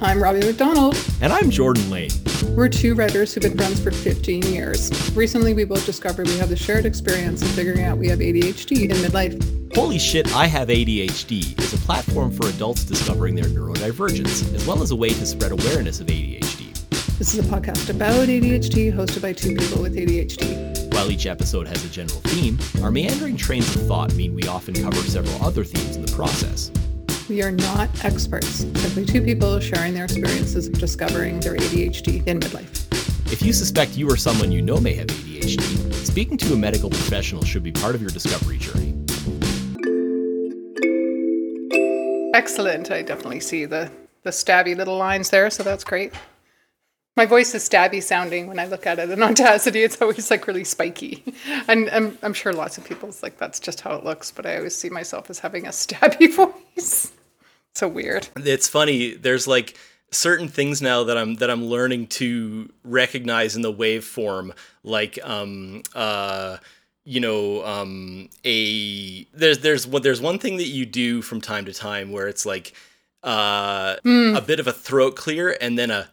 I'm Robbie McDonald. And I'm Jordan Lee. We're two writers who've been friends for 15 years. Recently, we both discovered we have the shared experience of figuring out we have ADHD in midlife. Holy Shit, I Have ADHD is a platform for adults discovering their neurodivergence, as well as a way to spread awareness of ADHD. This is a podcast about ADHD hosted by two people with ADHD. While each episode has a general theme, our meandering trains of thought mean we often cover several other themes in the process. We are not experts, simply two people sharing their experiences of discovering their ADHD in midlife. If you suspect you or someone you know may have ADHD, speaking to a medical professional should be part of your discovery journey. Excellent. I definitely see the stabby little lines there, so that's great. My voice is stabby sounding when I look at it in Audacity. It's always like really spiky. And I'm sure lots of people's like, that's just how it looks, but I always see myself as having a stabby voice. So weird. It's funny. There's like certain things now that I'm learning to recognize in the waveform, like there's one thing that you do from time to time where it's like a bit of a throat clear, and then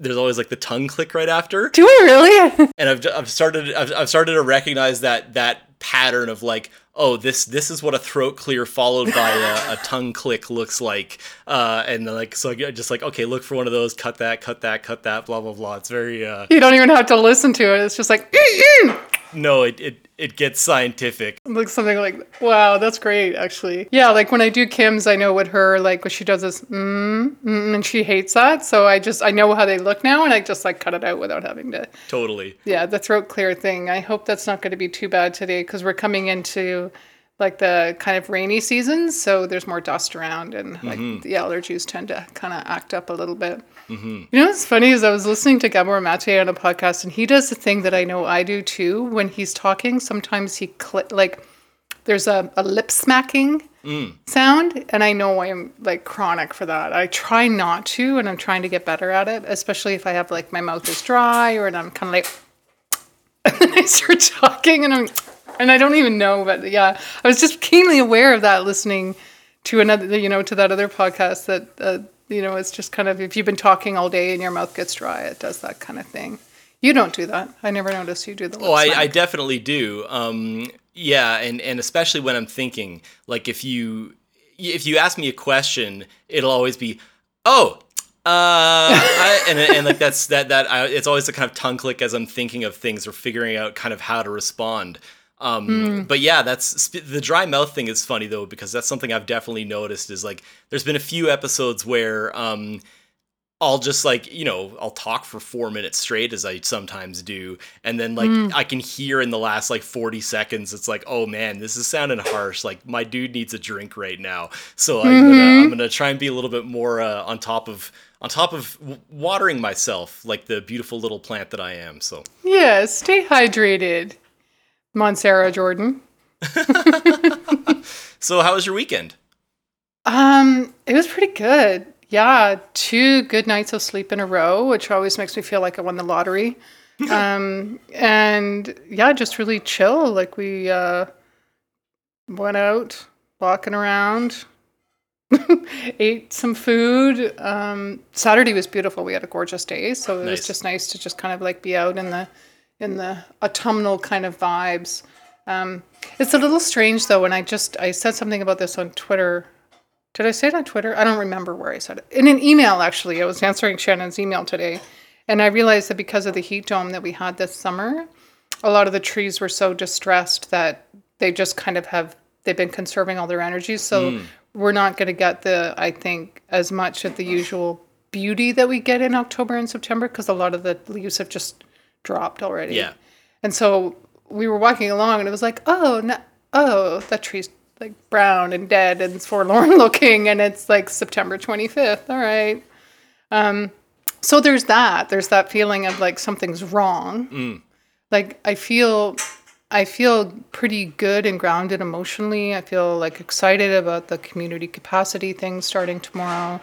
there's always like the tongue click right after. Do I really? And I've started to recognize that pattern of like, oh, this is what a throat clear followed by a tongue click looks like. And then like, so I just like, okay, look for one of those, cut that, blah, blah, blah. It's very... You don't even have to listen to it. It's just like... Mm-mm. No, it gets scientific. It looks something like, wow, that's great, actually. Yeah, like when I do Kim's, I know what her, like, what she does is, and she hates that. So I know how they look now, and I just like cut it out without having to. Totally. Yeah, the throat clear thing. I hope that's not going to be too bad today, because we're coming into like the kind of rainy season. So there's more dust around, and like the allergies tend to kind of act up a little bit. Mm-hmm. You know what's funny is I was listening to Gabor Maté on a podcast, and he does the thing that I know I do too. When he's talking, sometimes he there's a lip smacking sound, and I know I'm like chronic for that. I try not to, and I'm trying to get better at it, especially if I have like my mouth is dry, or and I'm kind of like, and then I start talking, and I don't even know. But yeah, I was just keenly aware of that listening to another, to that other podcast that. It's just kind of, if you've been talking all day and your mouth gets dry, it does that kind of thing. You don't do that. I never noticed you do the lip smack. I definitely do. Yeah, and especially when I'm thinking, like if you ask me a question, it'll always be, oh, and like that's that it's always a kind of tongue click as I'm thinking of things or figuring out kind of how to respond. But yeah, that's the dry mouth thing is funny though, because that's something I've definitely noticed is like, there's been a few episodes where, I'll just like, I'll talk for 4 minutes straight as I sometimes do. And then like, I can hear in the last like 40 seconds, it's like, oh man, this is sounding harsh. Like my dude needs a drink right now. So I'm going to try and be a little bit more, on top of watering myself, like the beautiful little plant that I am. So yeah, stay hydrated. Monsara Jordan. So how was your weekend? It was pretty good. Yeah, 2 good nights of sleep in a row, which always makes me feel like I won the lottery. And yeah, just really chill. Like we went out, walking around, ate some food. Saturday was beautiful. We had a gorgeous day. So it was just nice to just kind of like be out in the autumnal kind of vibes. It's a little strange though, and I said something about this on Twitter. Did I say it on Twitter? I don't remember where I said it. In an email, actually. I was answering Shannon's email today, and I realized that because of the heat dome that we had this summer, a lot of the trees were so distressed that they just kind of they've been conserving all their energy, so we're not going to get as much of the usual beauty that we get in October and September, because a lot of the leaves have just dropped already. Yeah. And so we were walking along, and it was like, that tree's like brown and dead and forlorn looking, and it's like September 25th. All right. So there's that feeling of like something's wrong. Like I feel pretty good and grounded emotionally. I feel like excited about the community capacity thing starting tomorrow.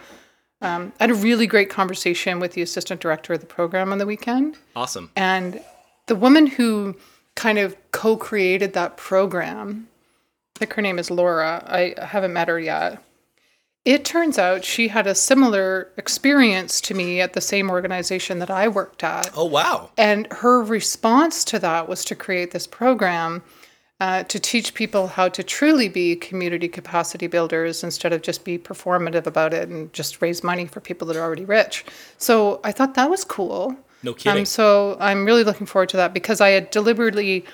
I had a really great conversation with the assistant director of the program on the weekend. Awesome. And the woman who kind of co-created that program, I think her name is Laura. I haven't met her yet. It turns out she had a similar experience to me at the same organization that I worked at. Oh, wow. And her response to that was to create this program to teach people how to truly be community capacity builders instead of just be performative about it and just raise money for people that are already rich. So I thought that was cool. No kidding. So I'm really looking forward to that because I had deliberately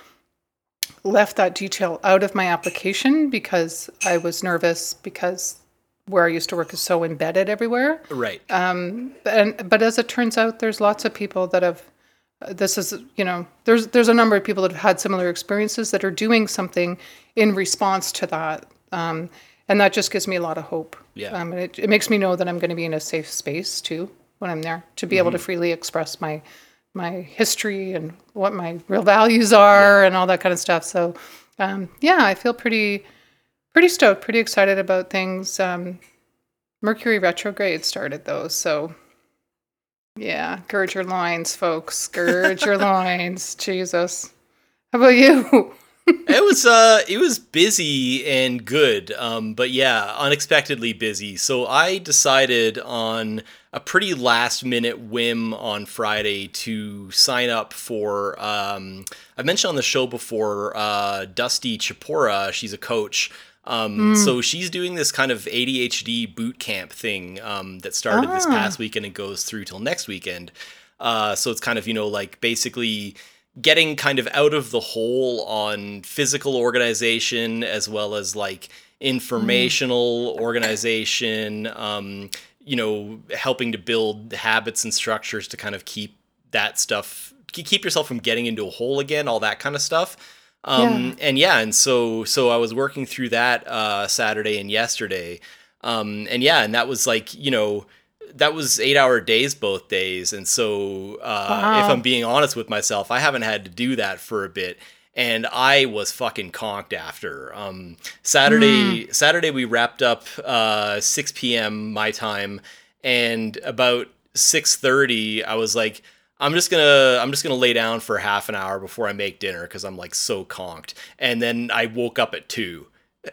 left that detail out of my application because I was nervous because where I used to work is so embedded everywhere. Right. But as it turns out, there's lots of people that have, this is, you know, there's a number of people that have had similar experiences that are doing something in response to that. And that just gives me a lot of hope. Yeah. And it makes me know that I'm going to be in a safe space too, when I'm there, to be able to freely express my history and what my real values are and all that kind of stuff. So, I feel pretty stoked, pretty excited about things. Mercury retrograde started though, so yeah, gird your loins, folks. Gird your loins. Jesus. How about you? It was busy and good, but yeah, unexpectedly busy. So I decided on a pretty last-minute whim on Friday to sign up for, I've mentioned on the show before, Dusty Chapora. She's a coach. So she's doing this kind of ADHD boot camp thing that started this past weekend and goes through till next weekend. So it's kind of, you know, like basically getting kind of out of the hole on physical organization as well as like informational organization, you know, helping to build habits and structures to kind of keep that stuff, keep yourself from getting into a hole again, all that kind of stuff. And so I was working through that Saturday and yesterday. And that was like, you know, that was 8-hour days both days. And so if I'm being honest with myself, I haven't had to do that for a bit. And I was fucking conked after. Saturday we wrapped up 6 p.m. my time, and about 6:30 I was like, I'm just gonna lay down for half an hour before I make dinner because I'm like so conked. And then I woke up at 2.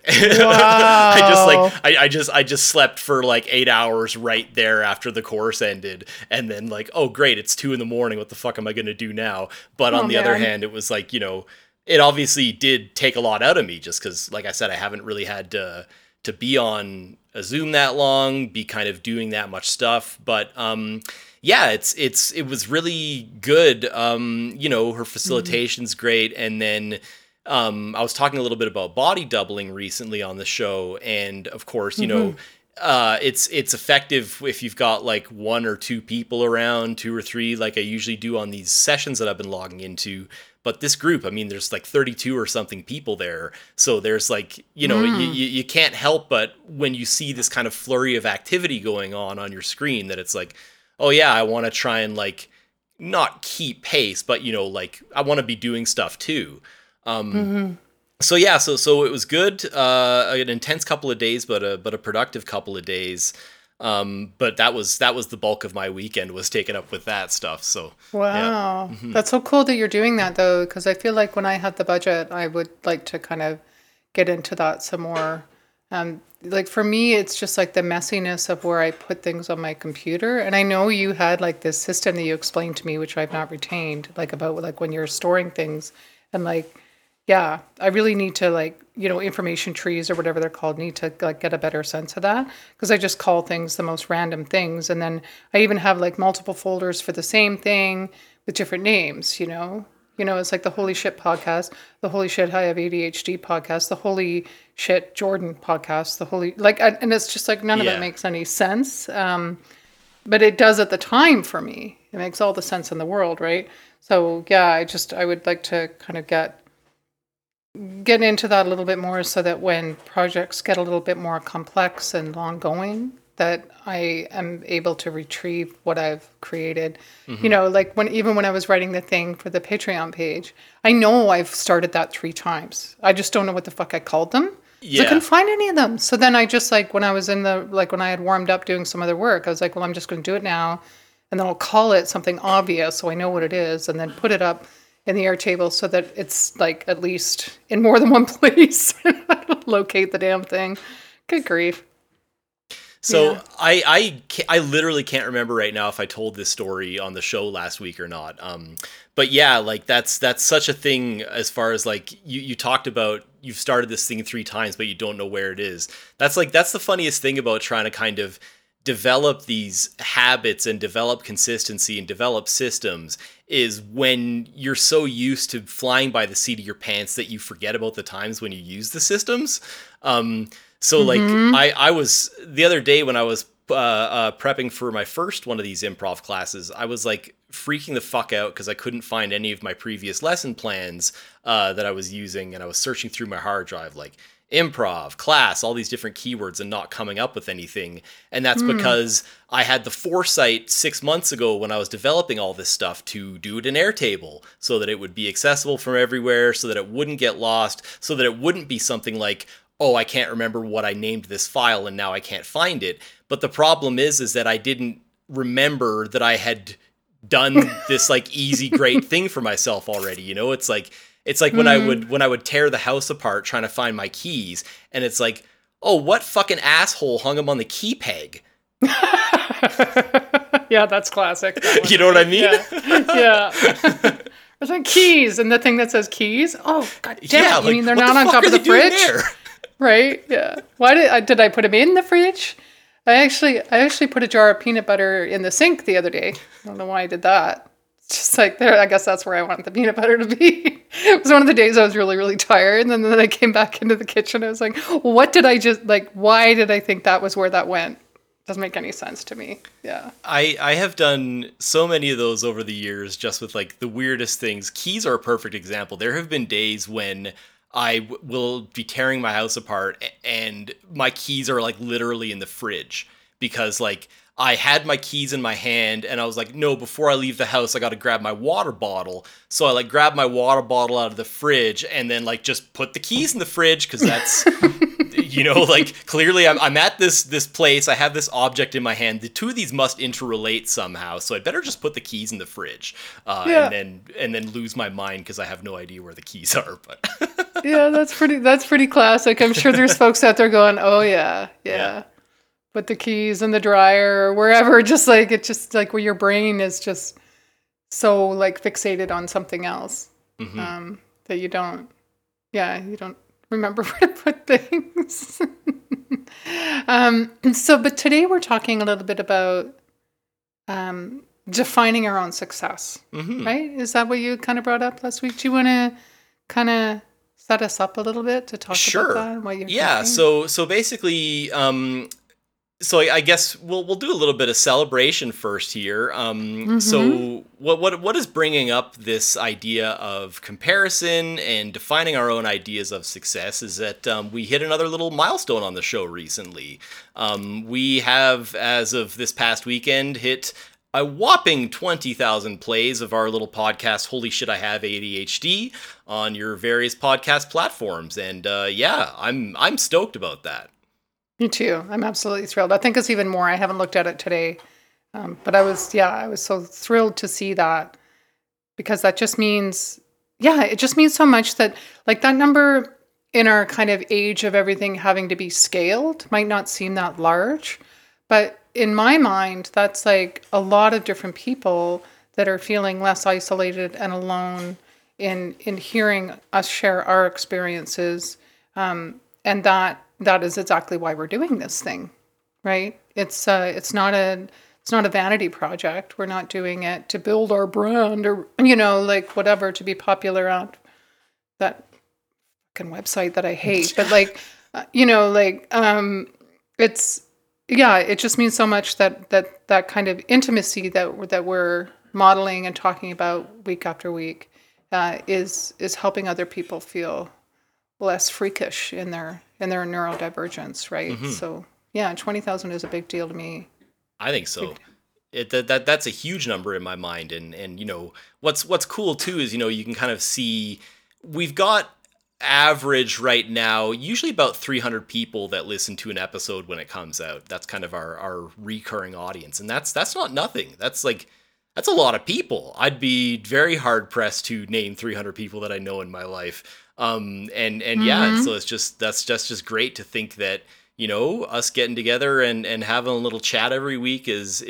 Wow. I just slept for like 8 hours right there after the course ended, and then like, oh great, it's 2 a.m. What the fuck am I gonna do now? But on the other hand, it was like, you know, it obviously did take a lot out of me just because, like I said, I haven't really had to be on a Zoom that long, be kind of doing that much stuff, but yeah, it was really good. You know, her facilitation's great. And then I was talking a little bit about body doubling recently on the show. And of course, you know, it's effective if you've got like 1 or 2 people around, 2 or 3, like I usually do on these sessions that I've been logging into. But this group, I mean, there's like 32 or something people there. So there's like, you know, you can't help but when you see this kind of flurry of activity going on your screen that it's like, oh yeah, I want to try and like not keep pace, but you know, like I want to be doing stuff too. So yeah, so it was good. An intense couple of days, but a productive couple of days. But that was the bulk of my weekend was taken up with that stuff. So wow, yeah. That's so cool that you're doing that though, because I feel like when I had the budget, I would like to kind of get into that some more. Like for me, it's just like the messiness of where I put things on my computer. And I know you had like this system that you explained to me, which I've not retained, like about like when you're storing things and like, yeah, I really need to like, you know, information trees or whatever they're called, need to like get a better sense of that. Cause I just call things the most random things. And then I even have like multiple folders for the same thing with different names, you know? You know, it's like the Holy Shit podcast, the Holy Shit I Have ADHD podcast, the Holy Shit Jordan podcast, the Holy... Like, and it's just like none of it makes any sense. But it does at the time for me. It makes all the sense in the world, right? So, yeah, I would like to kind of get into that a little bit more so that when projects get a little bit more complex and long going, that I am able to retrieve what I've created. You know, like when I was writing the thing for the Patreon page, I know I've started that 3 times. I just don't know what the fuck I called them. Yeah. So I couldn't find any of them. So then I just like, when I had warmed up doing some other work, I was like, well, I'm just going to do it now. And then I'll call it something obvious so I know what it is and then put it up in the Airtable so that it's like at least in more than one place. Locate the damn thing. Good grief. So yeah. I literally can't remember right now if I told this story on the show last week or not. But yeah, like that's such a thing as far as like you talked about, you've started this thing 3 times, but you don't know where it is. That's the funniest thing about trying to kind of develop these habits and develop consistency and develop systems is when you're so used to flying by the seat of your pants that you forget about the times when you use the systems. So like I was the other day when I was prepping for my first one of these improv classes, I was like freaking the fuck out because I couldn't find any of my previous lesson plans that I was using. And I was searching through my hard drive, like improv class, all these different keywords and not coming up with anything. And that's because I had the foresight 6 months ago when I was developing all this stuff to do it in Airtable so that it would be accessible from everywhere, so that it wouldn't get lost, so that it wouldn't be something like, oh, I can't remember what I named this file and now I can't find it. But the problem is that I didn't remember that I had done this like easy, great thing for myself already. You know, it's like when I would tear the house apart trying to find my keys, and it's like, oh, what fucking asshole hung them on the key peg? Yeah, that's classic. That you know what I mean? Yeah. Yeah. There's like keys and the thing that says keys. Oh, God damn it. Yeah, like, you mean they're not on top of the fridge? Right? Yeah. Why did I put them in the fridge? I actually put a jar of peanut butter in the sink the other day. I don't know why I did that. It's just like there. I guess that's where I wanted the peanut butter to be. It was one of the days I was really, really tired, and then I came back into the kitchen. I was like, "What did I just like? Why did I think that was where that went?" Doesn't make any sense to me. Yeah. I have done so many of those over the years, just with like the weirdest things. Keys are a perfect example. There have been days when I will be tearing my house apart and my keys are like literally in the fridge because like I had my keys in my hand and I was like, no, before I leave the house, I got to grab my water bottle. So I like grabbed my water bottle out of the fridge and then like just put the keys in the fridge because that's, you know, like clearly I'm at this place. I have this object in my hand. The two of these must interrelate somehow. So I better just put the keys in the fridge and then lose my mind because I have no idea where the keys are. But. Yeah, that's pretty classic. I'm sure there's folks out there going, oh, yeah. Put the keys in the dryer or wherever. Just like it's just like where your brain is just so like fixated on something else that you don't remember where to put things. But today we're talking a little bit about defining our own success, right? Is that what you kind of brought up last week? Do you want to kind of set us up a little bit to talk about that? So basically, so I guess we'll do a little bit of celebration first here. So what is bringing up this idea of comparison and defining our own ideas of success is that we hit another little milestone on the show recently. We have, as of this past weekend, hit a whopping 20,000 plays of our little podcast, Holy Shit, I Have ADHD, on your various podcast platforms. And I'm stoked about that. Me too. I'm absolutely thrilled. I think it's even more. I haven't looked at it today. But I was so thrilled to see that because that just means, it just means so much that like that number in our kind of age of everything having to be scaled might not seem that large, but in my mind, that's like a lot of different people that are feeling less isolated and alone in hearing us share our experiences. And that is exactly why we're doing this thing, right? It's not a vanity project. We're not doing it to build our brand or, you know, like whatever, to be popular on that fucking website that I hate. But like, you know, like it just means so much that kind of intimacy that we're modeling and talking about week after week is helping other people feel less freakish in their neurodivergence, right? So yeah, 20,000 is a big deal to me. I think so. That's a huge number in my mind, and you know what's cool too is, you know, you can kind of see we've got average right now usually about 300 people that listen to an episode when it comes out. That's kind of our recurring audience, and that's not nothing. That's a lot of people. I'd be very hard pressed to name 300 people that I know in my life. So it's just great to think that, you know, us getting together and having a little chat every week is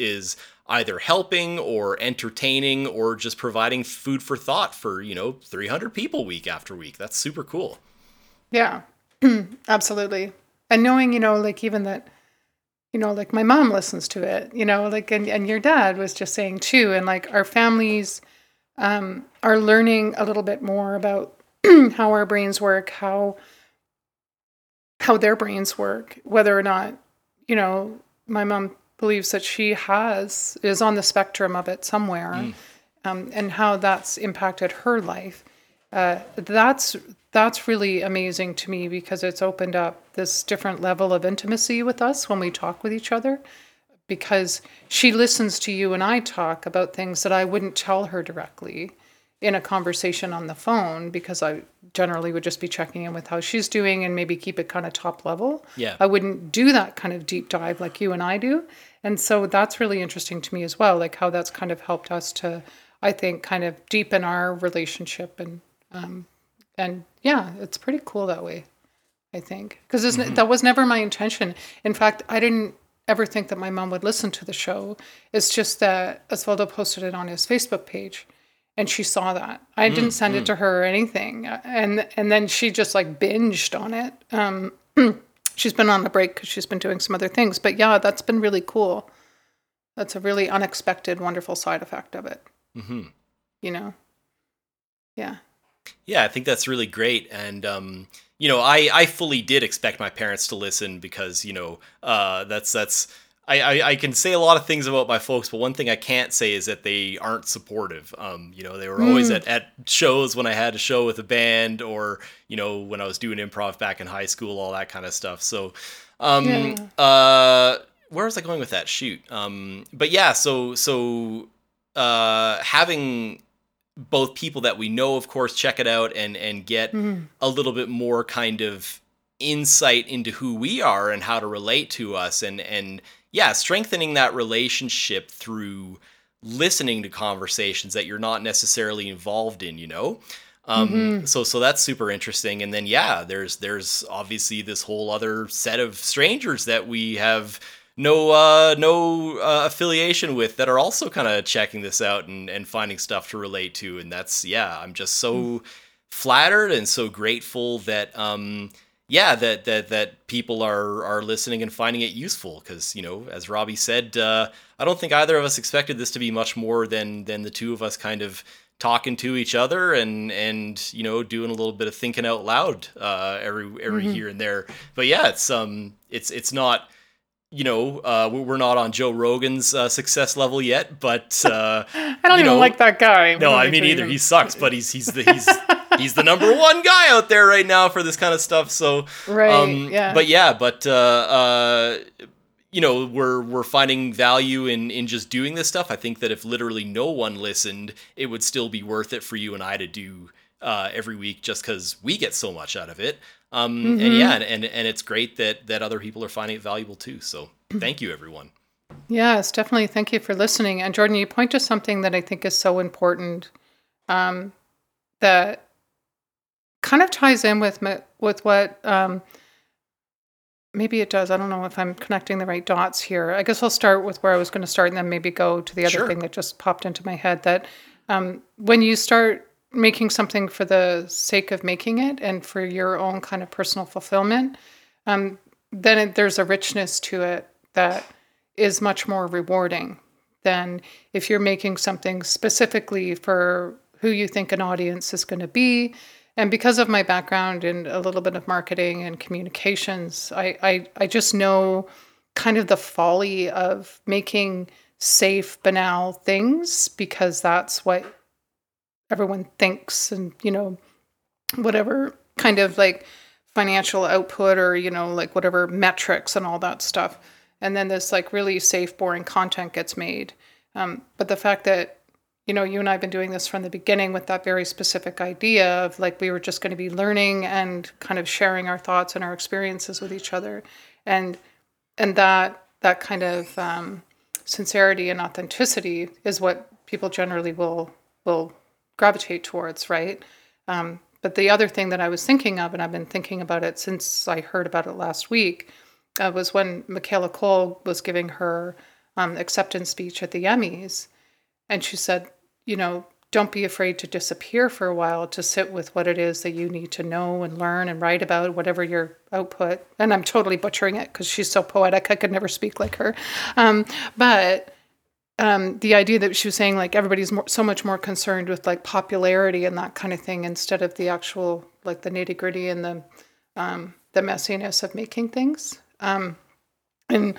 either helping or entertaining or just providing food for thought for, you know, 300 people week after week. That's super cool. Yeah, absolutely. And knowing, you know, like even that, you know, like my mom listens to it, you know, like, and your dad was just saying too, and like our families are learning a little bit more about how our brains work, how their brains work, whether or not, you know, my mom believes that she is on the spectrum of it somewhere, and how that's impacted her life. That's really amazing to me because it's opened up this different level of intimacy with us when we talk with each other, because she listens to you and I talk about things that I wouldn't tell her directly in a conversation on the phone, because I generally would just be checking in with how she's doing and maybe keep it kind of top level. Yeah. I wouldn't do that kind of deep dive like you and I do. And so that's really interesting to me as well, like how that's kind of helped us to, I think, kind of deepen our relationship. And yeah, it's pretty cool that way, I think, because that was never my intention. In fact, I didn't ever think that my mom would listen to the show. It's just that Osvaldo posted it on his Facebook page. And she saw that. I didn't send it to her or anything. And then she just like binged on it. She's been on the break because she's been doing some other things. But yeah, that's been really cool. That's a really unexpected, wonderful side effect of it. Mm-hmm. You know? Yeah. Yeah, I think that's really great. And, you know, I fully did expect my parents to listen because, you know, that's... I can say a lot of things about my folks, but one thing I can't say is that they aren't supportive. You know, they were always at shows when I had a show with a band or, you know, when I was doing improv back in high school, all that kind of stuff. So, where was I going with that? Shoot. But yeah, so having both people that we know, of course, check it out and get a little bit more kind of insight into who we are and how to relate to us and yeah, strengthening that relationship through listening to conversations that you're not necessarily involved in, you know? So that's super interesting. And then, yeah, there's obviously this whole other set of strangers that we have no affiliation with that are also kind of checking this out and finding stuff to relate to. And that's, yeah, I'm just so flattered and so grateful that, that people are listening and finding it useful because, you know, as Robbie said, I don't think either of us expected this to be much more than the two of us kind of talking to each other and you know, doing a little bit of thinking out loud every here and there. But yeah, it's not, you know, we're not on Joe Rogan's success level yet, but I don't even like that guy. No, I mean either. He sucks, but he's he's the number one guy out there right now for this kind of stuff. So, right, you know, we're finding value in just doing this stuff. I think that if literally no one listened, it would still be worth it for you and I to do every week, just because we get so much out of it. And yeah, and it's great that other people are finding it valuable too. So, thank you, everyone. Yes, definitely. Thank you for listening. And Jordan, you point to something that I think is so important. That kind of ties in with what, maybe it does. I don't know if I'm connecting the right dots here. I guess I'll start with where I was going to start and then maybe go to the other thing that just popped into my head, that when you start making something for the sake of making it and for your own kind of personal fulfillment, then there's a richness to it that is much more rewarding than if you're making something specifically for who you think an audience is going to be. And because of my background in a little bit of marketing and communications, I just know kind of the folly of making safe, banal things, because that's what everyone thinks, and, you know, whatever kind of like financial output or, you know, like whatever metrics and all that stuff. And then this like really safe, boring content gets made. But the fact that, you know, you and I have been doing this from the beginning with that very specific idea of like, we were just going to be learning and kind of sharing our thoughts and our experiences with each other. And that kind of sincerity and authenticity is what people generally will gravitate towards, right? But the other thing that I was thinking of, and I've been thinking about it since I heard about it last week, was when Michaela Cole was giving her acceptance speech at the Emmys. And she said, you know, don't be afraid to disappear for a while, to sit with what it is that you need to know and learn and write about, whatever your output. And I'm totally butchering it because she's so poetic. I could never speak like her. But the idea that she was saying, like, everybody's so much more concerned with, like, popularity and that kind of thing instead of the actual, like, the nitty-gritty and the messiness of making things. And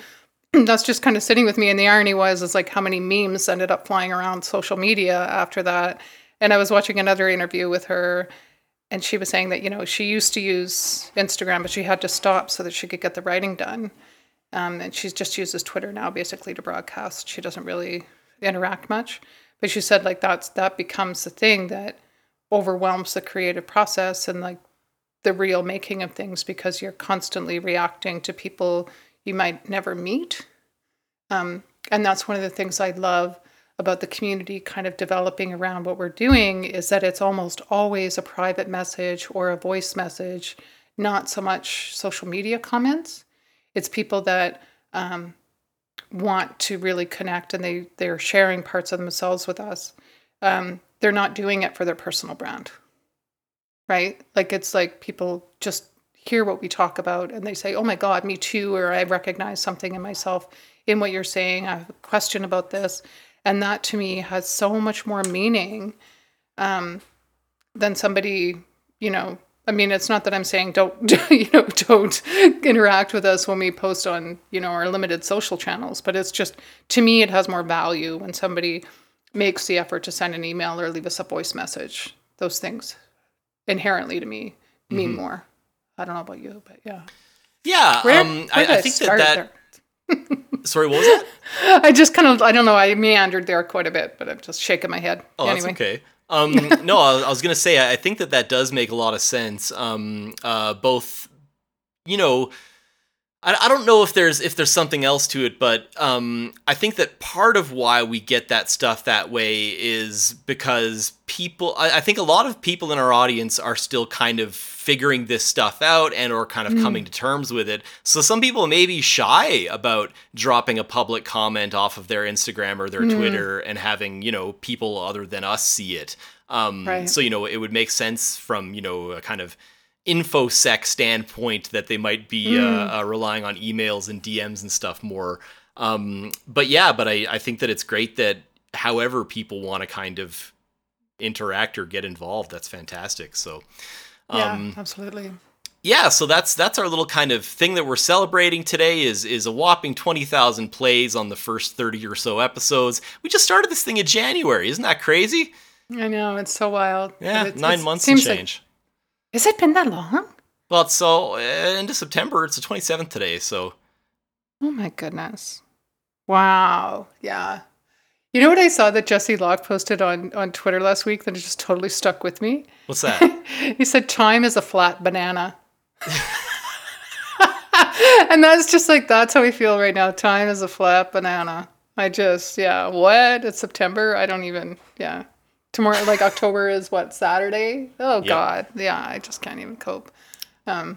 that's just kind of sitting with me. And the irony was, is like how many memes ended up flying around social media after that. And I was watching another interview with her, and she was saying that, you know, she used to use Instagram, but she had to stop so that she could get the writing done. And she just uses Twitter now basically to broadcast. She doesn't really interact much, but she said, like, that becomes the thing that overwhelms the creative process and, like, the real making of things, because you're constantly reacting to people you might never meet. And that's one of the things I love about the community kind of developing around what we're doing, is that it's almost always a private message or a voice message, not so much social media comments. It's people that want to really connect, and they're sharing parts of themselves with us. They're not doing it for their personal brand, right? Like, it's like people just hear what we talk about and they say, oh my God, me too, or I recognize something in myself in what you're saying, I have a question about this. And that to me has so much more meaning than somebody, you know, I mean, it's not that I'm saying don't interact with us when we post on, you know, our limited social channels, but it's just, to me, it has more value when somebody makes the effort to send an email or leave us a voice message. Those things inherently to me mean more. I don't know about you, but yeah. Yeah. Where I think that... Sorry, what was it? I just kind of, I don't know, I meandered there quite a bit, but I'm just shaking my head. Oh, anyway. That's okay. No, I was going to say, I think that does make a lot of sense. Both, you know, I don't know if there's something else to it, but I think that part of why we get that stuff that way is because people, I think a lot of people in our audience are still kind of figuring this stuff out and or kind of coming to terms with it. So some people may be shy about dropping a public comment off of their Instagram or their Twitter and having, you know, people other than us see it. Right. So, you know, it would make sense from, you know, a kind of infosec standpoint that they might be relying on emails and DMs and stuff more. But I think that it's great that however people want to kind of interact or get involved, that's fantastic. So yeah, absolutely. Yeah, so that's our little kind of thing that we're celebrating today is a whopping 20,000 plays on the first 30 or so episodes. We just started this thing in January. Isn't that crazy? I know, it's so wild. Yeah, it's, 9 months and change. Has it been that long? Well, it's so end of September. It's the 27th today, so. Oh my goodness! Wow. Yeah. You know what I saw that Jesse Locke posted on Twitter last week that it just totally stuck with me? What's that? He said, "Time is a flat banana." And that's just like, that's how we feel right now. Time is a flat banana. I just, yeah. What? It's September. I don't even. Yeah. Tomorrow, like October is what, Saturday? Oh, yep. God. Yeah, I just can't even cope. Yeah.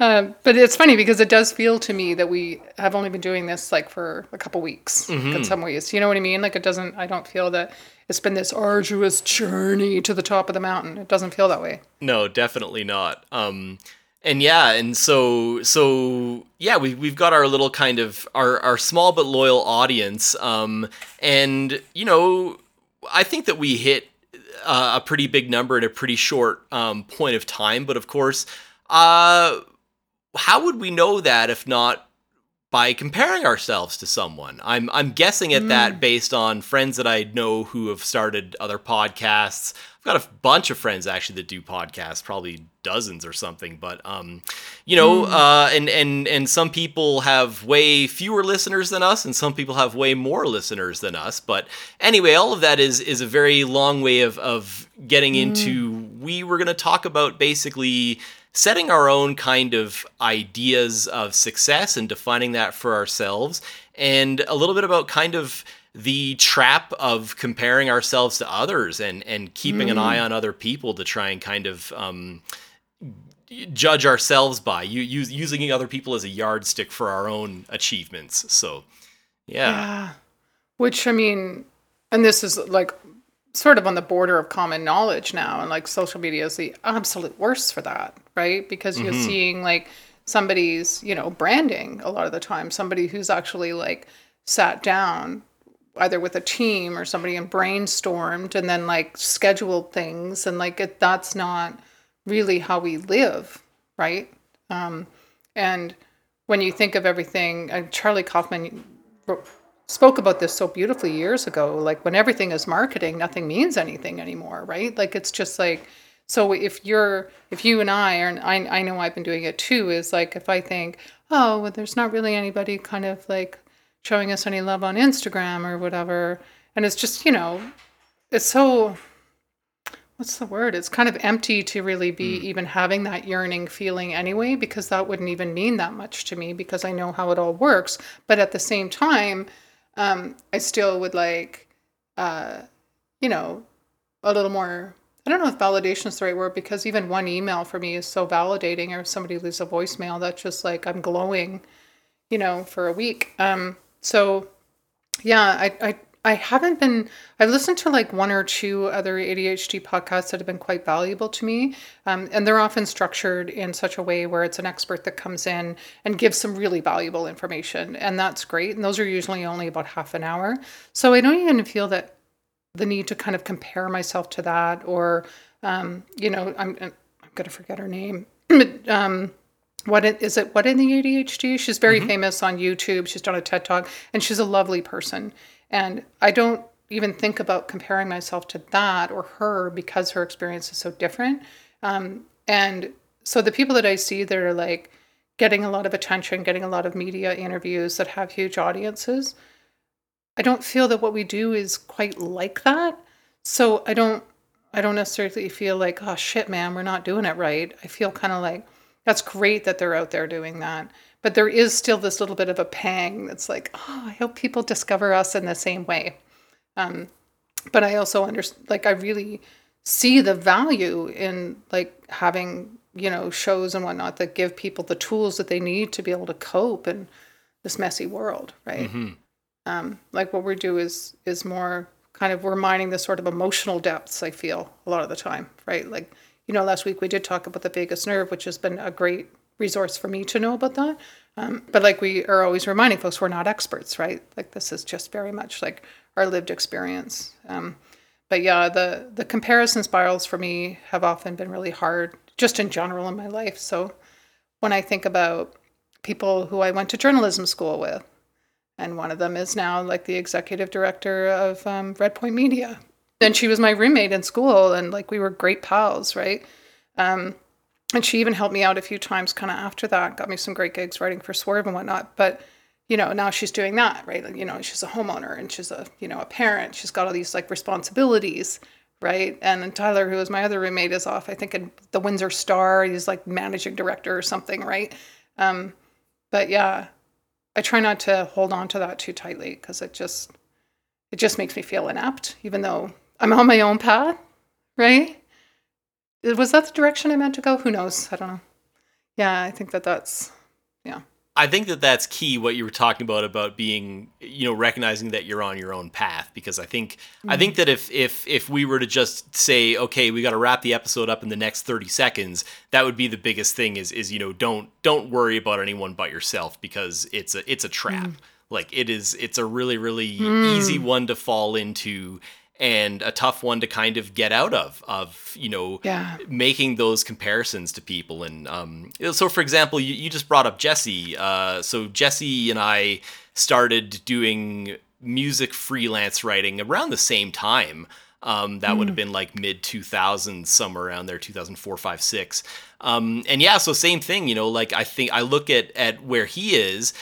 But it's funny because it does feel to me that we have only been doing this like for a couple weeks in some ways. You know what I mean? Like, it doesn't, I don't feel that it's been this arduous journey to the top of the mountain. It doesn't feel that way. No, definitely not. And so we've got our little kind of our small but loyal audience, and you know, I think that we hit a pretty big number at a pretty short point of time. But of course, how would we know that if not by comparing ourselves to someone? I'm guessing at that based on friends that I know who have started other podcasts. I've got a bunch of friends actually that do podcasts, probably dozens or something, but you know, and some people have way fewer listeners than us, and some people have way more listeners than us. But anyway, all of that is a very long way of getting into. We were going to talk about basically setting our own kind of ideas of success and defining that for ourselves, and a little bit about kind of the trap of comparing ourselves to others and keeping an eye on other people to try and kind of judge ourselves by, using other people as a yardstick for our own achievements. So, yeah. Which, I mean, and this is like sort of on the border of common knowledge now, and like social media is the absolute worst for that, right? Because you're seeing like somebody's, you know, branding a lot of the time, somebody who's actually like sat down either with a team or somebody and brainstormed and then like scheduled things, and like that's not really how we live, right? And when you think of everything, Charlie Kaufman spoke about this so beautifully years ago, like when everything is marketing, nothing means anything anymore, right? Like it's just like, so if you and I are, and I know I've been doing it too, is like if I think, oh, well, there's not really anybody kind of like showing us any love on Instagram or whatever. And it's just, you know, it's so, what's the word? It's kind of empty to really be even having that yearning feeling anyway, because that wouldn't even mean that much to me because I know how it all works. But at the same time, I still would like, you know, a little more, I don't know if validation is the right word, because even one email for me is so validating, or if somebody leaves a voicemail, that's just like, I'm glowing, you know, for a week. So yeah, I haven't been, I've listened to like one or two other ADHD podcasts that have been quite valuable to me. And they're often structured in such a way where it's an expert that comes in and gives some really valuable information. And that's great. And those are usually only about half an hour. So I don't even feel that the need to kind of compare myself to that, or, you know, I'm going to forget her name. What in the ADHD? She's very famous on YouTube. She's done a TED Talk, and she's a lovely person. And I don't even think about comparing myself to that or her, because her experience is so different. And so the people that I see that are like getting a lot of attention, getting a lot of media interviews that have huge audiences, I don't feel that what we do is quite like that. So I don't necessarily feel like, oh shit, man, we're not doing it right. I feel kind of like, that's great that they're out there doing that. But there is still this little bit of a pang that's like, oh, I hope people discover us in the same way. But I also understand, like, I really see the value in like having, you know, shows and whatnot that give people the tools that they need to be able to cope in this messy world, right? Like what we do is more kind of, we're mining the sort of emotional depths, I feel, a lot of the time, right? Like, you know, last week we did talk about the vagus nerve, which has been a great resource for me to know about that. But like we are always reminding folks, we're not experts, right? Like this is just very much like our lived experience. But yeah, the comparison spirals for me have often been really hard, just in general in my life. So when I think about people who I went to journalism school with, and one of them is now like the executive director of Redpoint Media. And she was my roommate in school, and like we were great pals, right? And she even helped me out a few times kind of after that, got me some great gigs writing for Swerve and whatnot. But, you know, now she's doing that, right? Like, you know, she's a homeowner, and she's a, you know, a parent. She's got all these like responsibilities, right? And Tyler, who was my other roommate, is off, I think, in the Windsor Star. He's like managing director or something, right? But yeah, I try not to hold on to that too tightly, because it just makes me feel inept, even though I'm on my own path, right? Was that the direction I meant to go? Who knows? I don't know. Yeah, I think that's. I think that's key, what you were talking about being, you know, recognizing that you're on your own path, because I think that if we were to just say, okay, we got to wrap the episode up in the next 30 seconds, that would be the biggest thing is, you know, don't worry about anyone but yourself, because it's a trap. Like it's a really, really easy one to fall into, and a tough one to kind of get out of, you know, making those comparisons to people. And so, for example, you just brought up Jesse. So Jesse and I started doing music freelance writing around the same time. That would have been like mid-2000s, somewhere around there, 2004, 5, 6. And yeah, so same thing, you know, like I think I look at where he is,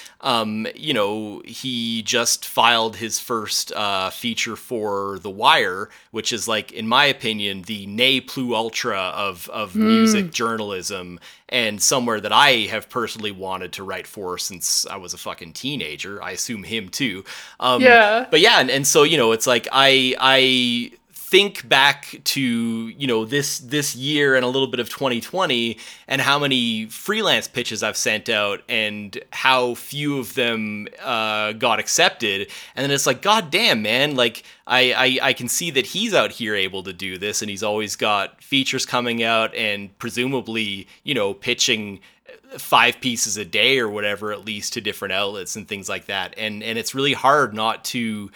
you know, he just filed his first feature for The Wire, which is like, in my opinion, the ne plus ultra of music journalism, and somewhere that I have personally wanted to write for since I was a fucking teenager. I assume him too. But yeah, and so, you know, it's like I think back to, you know, this year and a little bit of 2020 and how many freelance pitches I've sent out and how few of them got accepted. And then it's like, God damn, man, like I can see that he's out here able to do this, and he's always got features coming out and presumably, you know, pitching 5 pieces a day or whatever, at least to different outlets and things like that. And it's really hard not to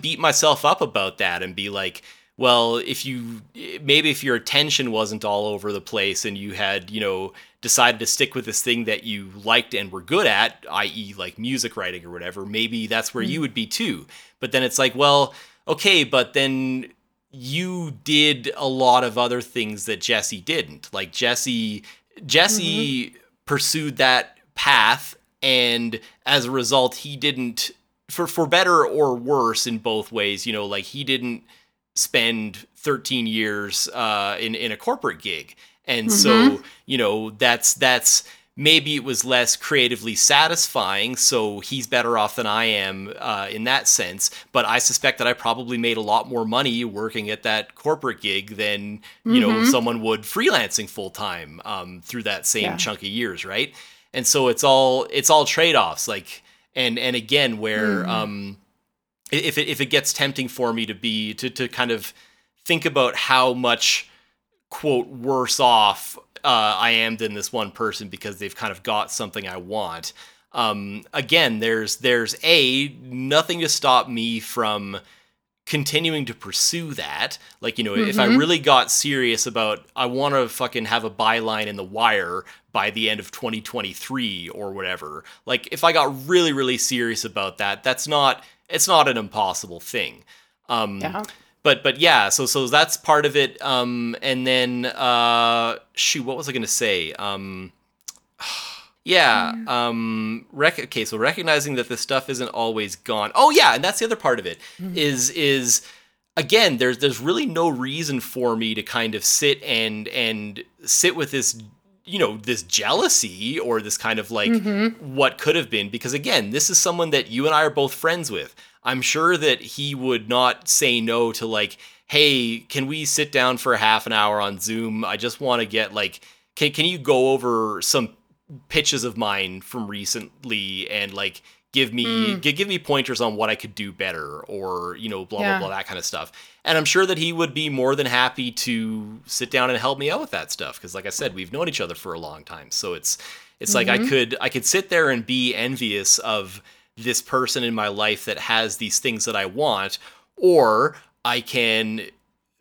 beat myself up about that and be like, well, if your attention wasn't all over the place and you had, you know, decided to stick with this thing that you liked and were good at, i.e. like music writing or whatever, maybe that's where you would be too. But then it's like, well, okay, but then you did a lot of other things that Jesse didn't. Like Jesse mm-hmm. pursued that path, and as a result, he didn't, for better or worse in both ways, you know, like he didn't spend 13 years in a corporate gig. And mm-hmm. so, you know, that's maybe it was less creatively satisfying, so he's better off than I am in that sense. But I suspect that I probably made a lot more money working at that corporate gig than, you mm-hmm. know, someone would freelancing full time through that same chunk of years, right? And so it's all trade-offs, like, and again, where mm-hmm. if it gets tempting for me to be to kind of think about how much, quote, worse off I am than this one person because they've kind of got something I want. Again, there's nothing to stop me from continuing to pursue that. Like, you know, mm-hmm. if I really got serious about, I want to fucking have a byline in The Wire by the end of 2023 or whatever. Like, if I got really, really serious about that, it's not an impossible thing. But yeah, so that's part of it. And then, what was I going to say? So recognizing that this stuff isn't always gone. Oh yeah, and that's the other part of it mm-hmm. is again, there's really no reason for me to kind of sit and sit with this, you know, this jealousy or this kind of like mm-hmm. what could have been, because again, this is someone that you and I are both friends with. I'm sure that he would not say no to like, hey, can we sit down for half an hour on Zoom? I just want to get like, can you go over some pitches of mine from recently and like give me pointers on what I could do better, or, you know, blah, blah, blah, that kind of stuff. And I'm sure that he would be more than happy to sit down and help me out with that stuff. Cause like I said, we've known each other for a long time. So it's mm-hmm. like, I could sit there and be envious of this person in my life that has these things that I want, or I can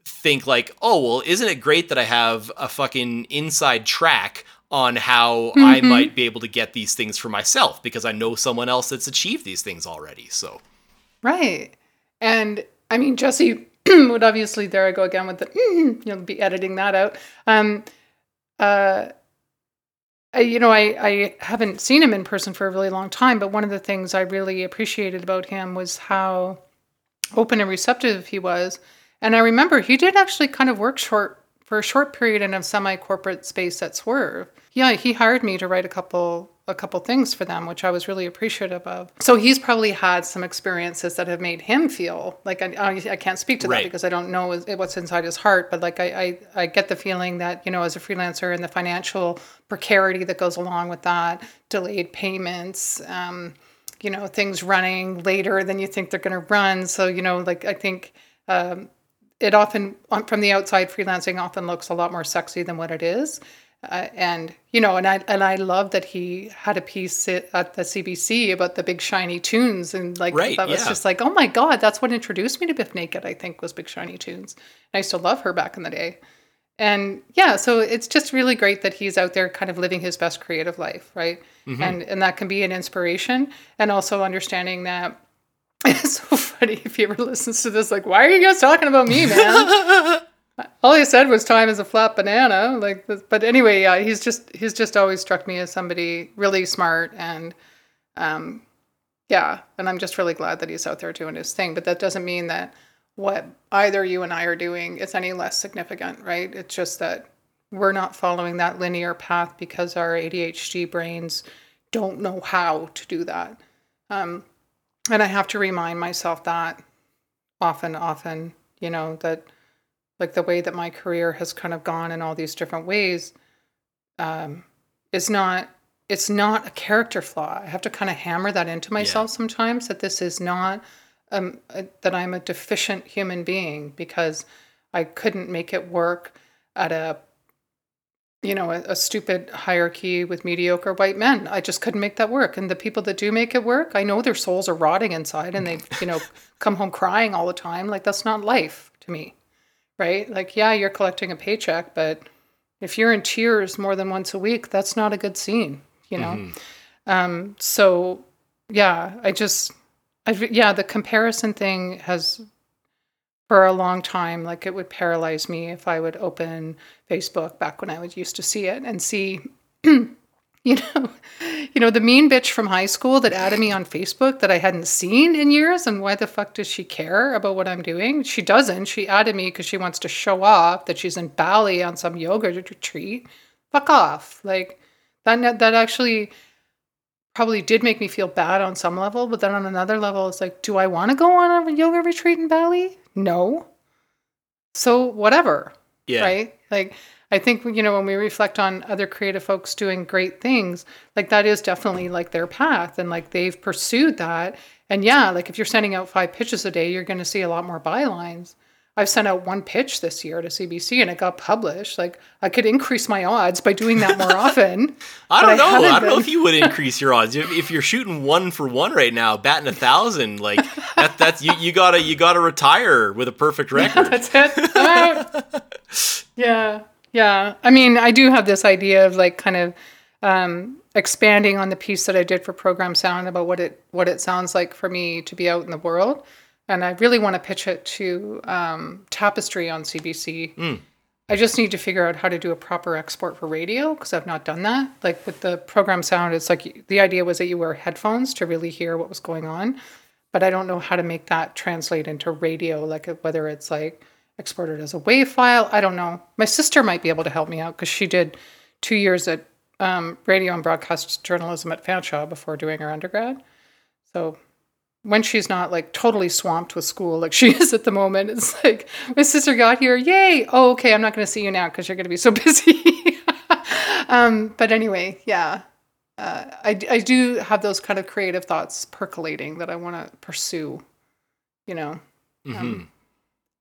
think like, oh, well, isn't it great that I have a fucking inside track on how mm-hmm. I might be able to get these things for myself because I know someone else that's achieved these things already. So, right. And I mean, Jesse would obviously, there I go again with the, you'll be editing that out. I haven't seen him in person for a really long time, but one of the things I really appreciated about him was how open and receptive he was. And I remember he did actually kind of work for a short period in a semi-corporate space at Swerve. Yeah, he hired me to write a couple things for them, which I was really appreciative of. So he's probably had some experiences that have made him feel like, I can't speak to that because I don't know what's inside his heart, but like I get the feeling that, you know, as a freelancer and the financial precarity that goes along with that, delayed payments, you know, things running later than you think they're going to run. So, you know, like I think it often, from the outside, freelancing often looks a lot more sexy than what it is. And, you know, and I love that he had a piece at the CBC about the big shiny tunes. And like, that was just like, oh my God, that's what introduced me to Biff Naked, I think, was Big Shiny Tunes. And I used to love her back in the day. And yeah, so it's just really great that he's out there kind of living his best creative life. Right. Mm-hmm. And that can be an inspiration, and also understanding that. It's so funny if he ever listens to this, like, why are you guys talking about me, man? All he said was time is a flat banana. Like, but anyway, yeah, he's just always struck me as somebody really smart, and and I'm just really glad that he's out there doing his thing. But that doesn't mean that what either you and I are doing is any less significant, right? It's just that we're not following that linear path because our ADHD brains don't know how to do that. And I have to remind myself that often. you know, that like the way that my career has kind of gone in all these different ways, it's not a character flaw. I have to kind of hammer that into myself sometimes, that this is not, that I'm a deficient human being because I couldn't make it work at a stupid hierarchy with mediocre white men. I just couldn't make that work. And the people that do make it work, I know their souls are rotting inside and they, come home crying all the time. Like, that's not life to me, right? Like, yeah, you're collecting a paycheck, but if you're in tears more than once a week, that's not a good scene, you know? Mm-hmm. So yeah, the comparison thing has, for a long time, like it would paralyze me if I would open Facebook back when I was used to see it and see, the mean bitch from high school that added me on Facebook that I hadn't seen in years. And why the fuck does she care about what I'm doing? She doesn't. She added me because she wants to show off that she's in Bali on some yoga retreat. Fuck off. Like that actually probably did make me feel bad on some level. But then on another level, it's like, do I want to go on a yoga retreat in Bali? No. So whatever. Yeah. Right? Like, I think, when we reflect on other creative folks doing great things, like that is definitely like their path and like they've pursued that. And yeah, like if you're sending out 5 pitches a day, you're going to see a lot more bylines. I've sent out 1 pitch this year to CBC and it got published. Like I could increase my odds by doing that more often. I don't know if you would increase your odds. If you're shooting 1 for 1 right now, batting 1,000, like that's you gotta retire with a perfect record. Yeah, that's it. Right. Yeah. Yeah. I mean, I do have this idea of like kind of expanding on the piece that I did for Program Sound about what it sounds like for me to be out in the world. And I really want to pitch it to Tapestry on CBC. Mm. I just need to figure out how to do a proper export for radio because I've not done that. Like with the Program Sound, it's like the idea was that you wear headphones to really hear what was going on. But I don't know how to make that translate into radio, like whether it's like exported as a WAV file. I don't know. My sister might be able to help me out because she did 2 years at radio and broadcast journalism at Fanshawe before doing her undergrad. So when she's not like totally swamped with school like she is at the moment, it's like, my sister got here, yay, oh, okay, I'm not going to see you now because you're going to be so busy. But anyway, yeah, I do have those kind of creative thoughts percolating that I want to pursue,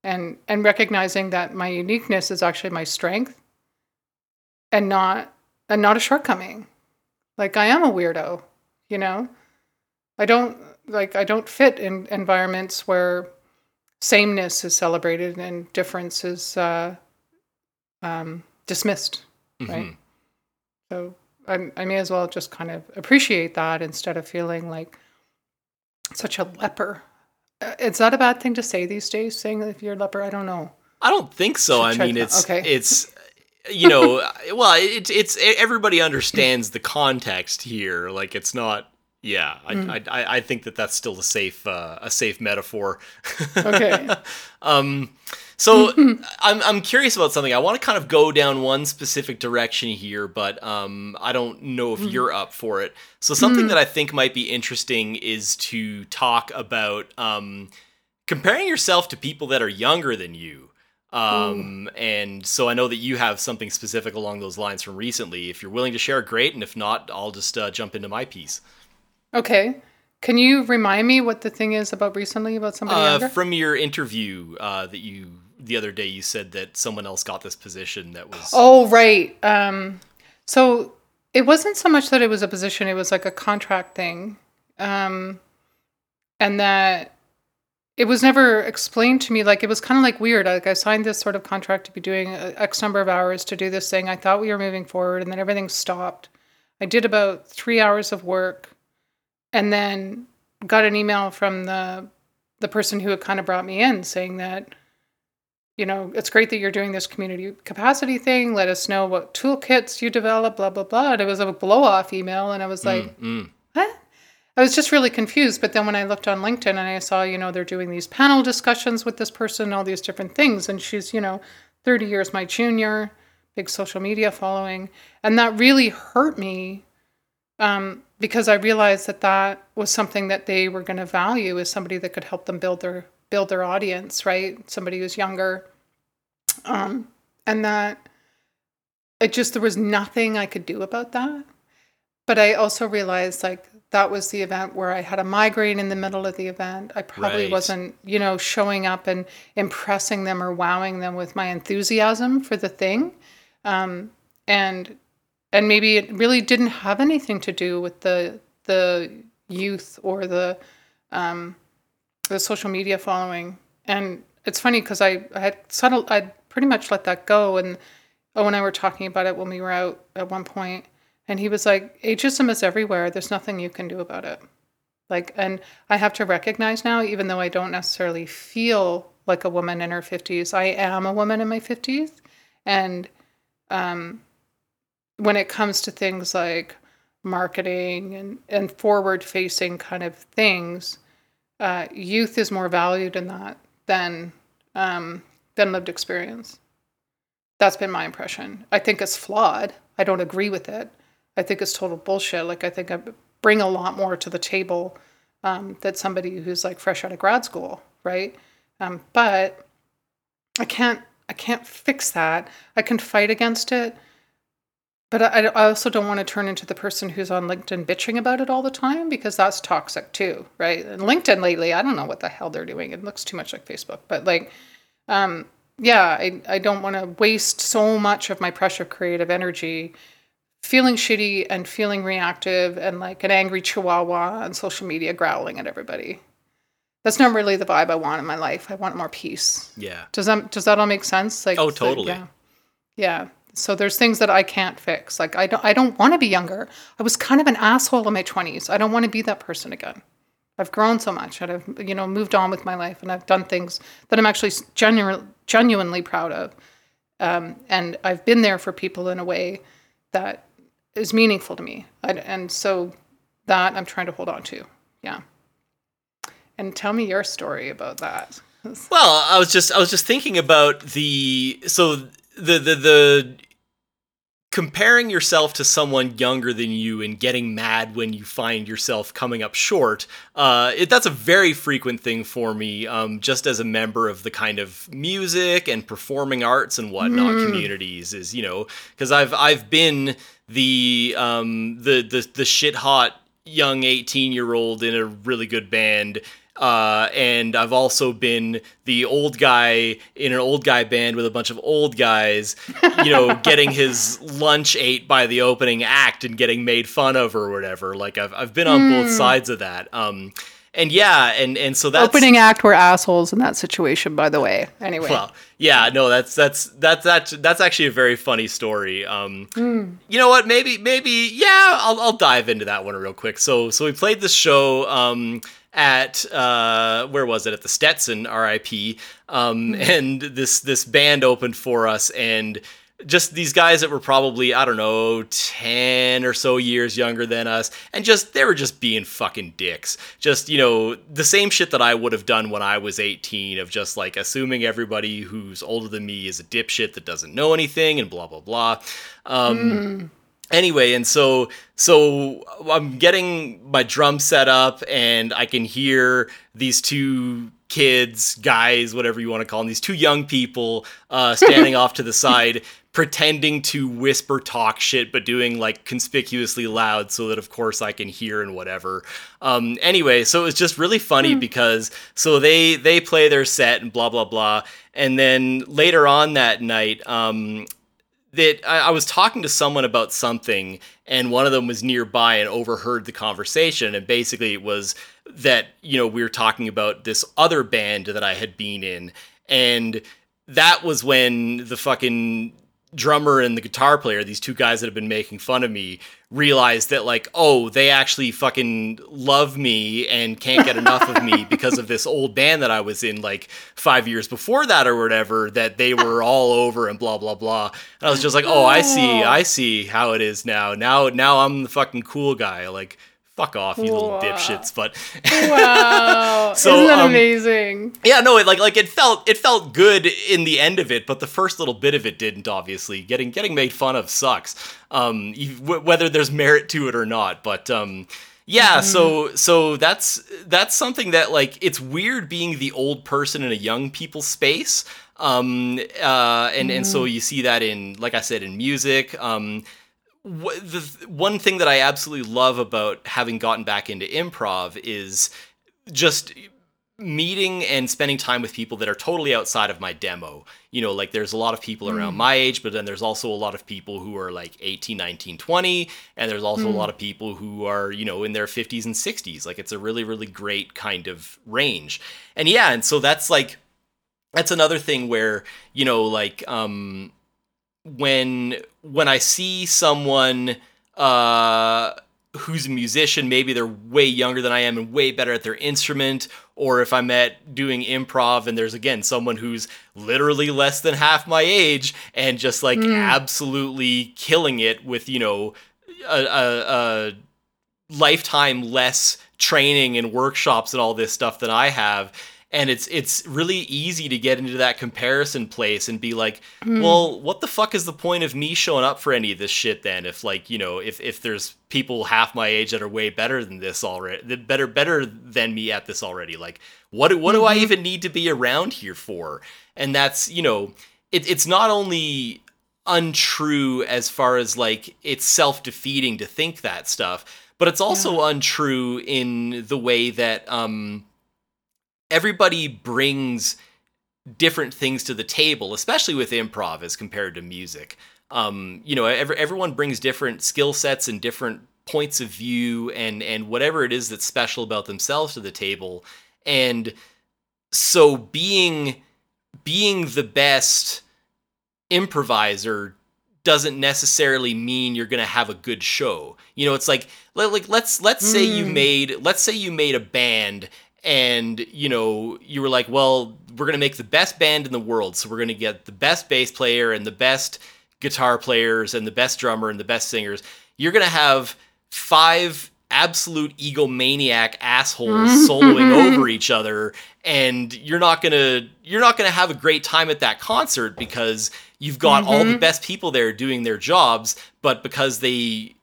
and recognizing that my uniqueness is actually my strength and not a shortcoming. Like I am a weirdo, I don't fit in environments where sameness is celebrated and difference is dismissed, right? So I may as well just kind of appreciate that instead of feeling like such a leper. Is that a bad thing to say these days, saying if you're a leper? I don't know. I don't think so. I mean, it's... well, it's everybody understands the context here. Like it's not... Yeah, I think that's still a safe metaphor. Okay. So I'm curious about something. I want to kind of go down one specific direction here, but I don't know if you're up for it. So something that I think might be interesting is to talk about comparing yourself to people that are younger than you. And so I know that you have something specific along those lines from recently. If you're willing to share, great. And if not, I'll just jump into my piece. Okay. Can you remind me what the thing is about recently about somebody younger? From your interview that you, the other day, you said that someone else got this position that was... Oh, right. So it wasn't so much that it was a position, it was like a contract thing. And that it was never explained to me. Like, it was kind of like weird. Like, I signed this sort of contract to be doing X number of hours to do this thing. I thought we were moving forward and then everything stopped. I did about 3 hours of work. And then got an email from the person who had kind of brought me in saying that, it's great that you're doing this community capacity thing. Let us know what toolkits you develop, blah, blah, blah. And it was a blow-off email. And I was like, what? I was just really confused. But then when I looked on LinkedIn and I saw, they're doing these panel discussions with this person, all these different things. And she's, 30 years my junior, big social media following. And that really hurt me. Because I realized that was something that they were going to value as somebody that could help them build their build their audience, right? Somebody who's younger. And that it just, there was nothing I could do about that. But I also realized, like, that was the event where I had a migraine in the middle of the event. I probably wasn't, you know, showing up and impressing them or wowing them with my enthusiasm for the thing. And maybe it really didn't have anything to do with the youth or the social media following. And it's funny because I'd pretty much let that go. And Owen and I were talking about it when we were out at one point. And he was like, ageism is everywhere. There's nothing you can do about it. Like, and I have to recognize now, even though I don't necessarily feel like a woman in her 50s, I am a woman in my 50s. And when it comes to things like marketing and forward-facing kind of things, youth is more valued in that than lived experience. That's been my impression. I think it's flawed. I don't agree with it. I think it's total bullshit. Like, I think I bring a lot more to the table than somebody who's like fresh out of grad school, right? But I can't fix that. I can fight against it, but I also don't want to turn into the person who's on LinkedIn bitching about it all the time, because that's toxic too, right? And LinkedIn lately, I don't know what the hell they're doing. It looks too much like Facebook, but like, I don't want to waste so much of my precious creative energy feeling shitty and feeling reactive and like an angry chihuahua on social media growling at everybody. That's not really the vibe I want in my life. I want more peace. Yeah. Does that all make sense? Like, oh, totally. Like, yeah. So there's things that I can't fix. Like, I don't want to be younger. I was kind of an asshole in my 20s. I don't want to be that person again. I've grown so much and I've, you know, moved on with my life, and I've done things that I'm actually genuinely proud of. And I've been there for people in a way that is meaningful to me. And so that I'm trying to hold on to. Yeah. And tell me your story about that. Well, I was just thinking about the comparing yourself to someone younger than you and getting mad when you find yourself coming up short, that's a very frequent thing for me, just as a member of the kind of music and performing arts and whatnot communities is, you know, because I've been the shit hot young 18-year-old in a really good band. And I've also been the old guy in an old guy band with a bunch of old guys, you know, getting his lunch ate by the opening act and getting made fun of or whatever. Like, I've been on both sides of that. And yeah, and so that's... Opening act were assholes in that situation, by the way. Anyway. Well, yeah, no, that's actually a very funny story. You know what? Maybe yeah, I'll dive into that one real quick. So we played this show at where was it? At the Stetson, RIP. And this band opened for us, and just these guys that were probably, I don't know, 10 or so years younger than us. And just, they were just being fucking dicks. Just, you know, the same shit that I would have done when I was 18 of just like assuming everybody who's older than me is a dipshit that doesn't know anything and blah, blah, blah. Anyway, and so I'm getting my drum set up, and I can hear these two guys, whatever you want to call them, these two young people standing off to the side, pretending to whisper talk shit, but doing like conspicuously loud so that of course I can hear and whatever. Anyway, so it was just really funny because so they play their set and blah, blah, blah. And then later on that night, that I was talking to someone about something, and one of them was nearby and overheard the conversation. And basically it was that, you know, we were talking about this other band that I had been in. And that was when the fucking drummer and the guitar player, these two guys that have been making fun of me, realized that like, oh, they actually fucking love me and can't get enough of me because of this old band that I was in like 5 years before that or whatever, that they were all over and blah, blah, blah. And I was just like, oh, I see how it is now. Now I'm the fucking cool guy. Like, fuck off, you little dipshits. But wow, so, isn't that amazing? Yeah, no, it felt good in the end of it, but the first little bit of it didn't. Obviously, getting made fun of sucks, whether there's merit to it or not. But Yeah, so that's something that, like, it's weird being the old person in a young people space. And so you see that in, like I said, in music. The one thing that I absolutely love about having gotten back into improv is just meeting and spending time with people that are totally outside of my demo. You know, like, there's a lot of people around my age, but then there's also a lot of people who are like 18, 19, 20. And there's also a lot of people who are, you know, in their 50s and 60s. Like, it's a really, really great kind of range. And yeah, and so that's like, that's another thing where, you know, like, when I see someone, who's a musician, maybe they're way younger than I am and way better at their instrument, or if I'm at doing improv and there's, again, someone who's literally less than half my age and just, like, absolutely killing it with, you know, a lifetime less training and workshops and all this stuff than I have. And it's really easy to get into that comparison place and be like, well, what the fuck is the point of me showing up for any of this shit then? If, like, you know, if there's people half my age that are way better than this already, better than me at this already, like, what do I even need to be around here for? And that's, you know, it's not only untrue as far as, like, it's self-defeating to think that stuff, but it's also untrue in the way that, everybody brings different things to the table, especially with improv as compared to music. You know, everyone brings different skill sets and different points of view and whatever it is that's special about themselves to the table. And so being the best improviser doesn't necessarily mean you're going to have a good show. You know, it's like let's say you made a band. And, you know, you were like, well, we're going to make the best band in the world. So we're going to get the best bass player and the best guitar players and the best drummer and the best singers. You're going to have 5 absolute egomaniac assholes soloing over each other. And you're not going to have a great time at that concert because you've got all the best people there doing their jobs. But because they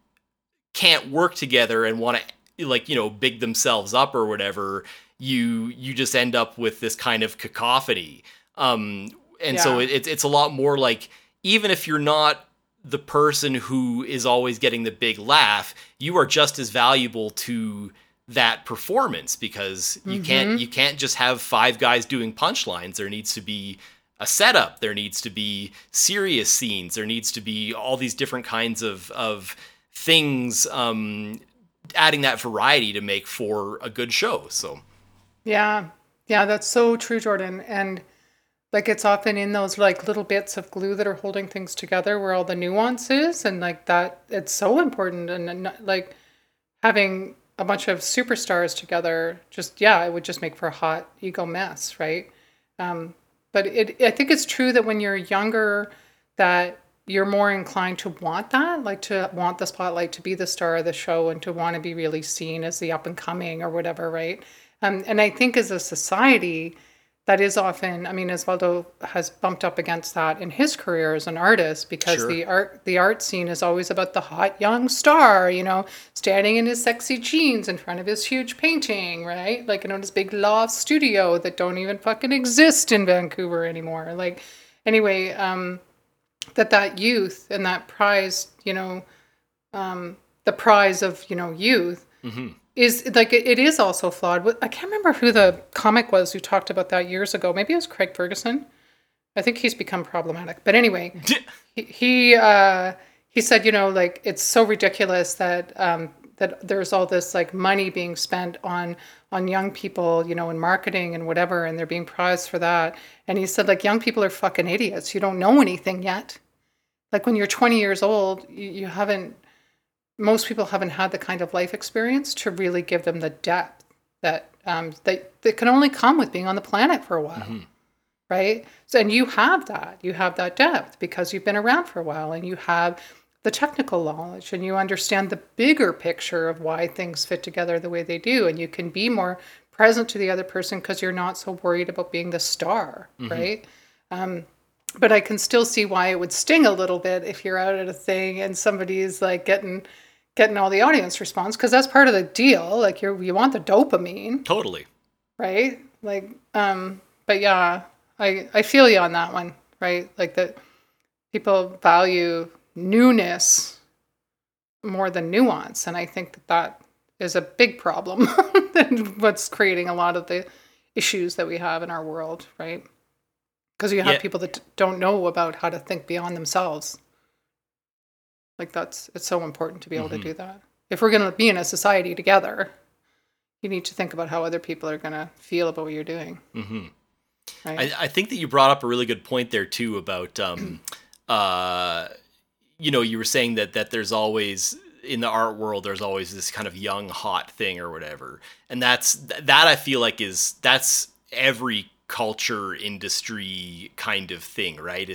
can't work together and want to, like, you know, big themselves up or whatever, you just end up with this kind of cacophony. So it's a lot more like, even if you're not the person who is always getting the big laugh, you are just as valuable to that performance because you can't just have 5 guys doing punchlines. There needs to be a setup. There needs to be serious scenes. There needs to be all these different kinds of things, adding that variety to make for a good show. So yeah, that's so true, Jordan. And, like, it's often in those, like, little bits of glue that are holding things together where all the nuance is, and, like, that it's so important. And, like, having a bunch of superstars together, just, yeah, it would just make for a hot ego mess, right? But I think it's true that when you're younger that you're more inclined to want that, like, to want the spotlight, to be the star of the show, and to want to be really seen as the up and coming or whatever, right? And I think as a society, that is often, I mean, Osvaldo has bumped up against that in his career as an artist, because the art scene is always about the hot young star, you know, standing in his sexy jeans in front of his huge painting, right? Like, you know, his big loft studio that don't even fucking exist in Vancouver anymore. Like, anyway, that youth and that prize, you know, the prize of, you know, youth is, like, it is also flawed. I can't remember who the comic was who talked about that years ago. Maybe it was Craig Ferguson. I think he's become problematic. But anyway, he said, you know, like, it's so ridiculous that there's all this, like, money being spent on young people, you know, in marketing and whatever, and they're being prized for that. And he said, like, young people are fucking idiots. You don't know anything yet. Like, when you're 20 years old, most people haven't had the kind of life experience to really give them the depth that can only come with being on the planet for a while. Right? So, and you have that depth because you've been around for a while and you have the technical knowledge and you understand the bigger picture of why things fit together the way they do, and you can be more present to the other person because you're not so worried about being the star, right? But I can still see why it would sting a little bit if you're out at a thing and somebody is, like, getting getting all the audience response, because that's part of the deal. Like, you want the dopamine. Totally. Right? Like, but yeah, I feel you on that one, right? Like, that people value newness more than nuance. And I think that is a big problem. What's creating a lot of the issues that we have in our world, right? Because you have people that don't know about how to think beyond themselves. Like, it's so important to be able to do that. If we're going to be in a society together, you need to think about how other people are going to feel about what you're doing. Mm-hmm. Right? I think that you brought up a really good point there too about, you were saying that there's always, in the art world, there's always this kind of young, hot thing or whatever. And that I feel like that's every culture industry kind of thing, right?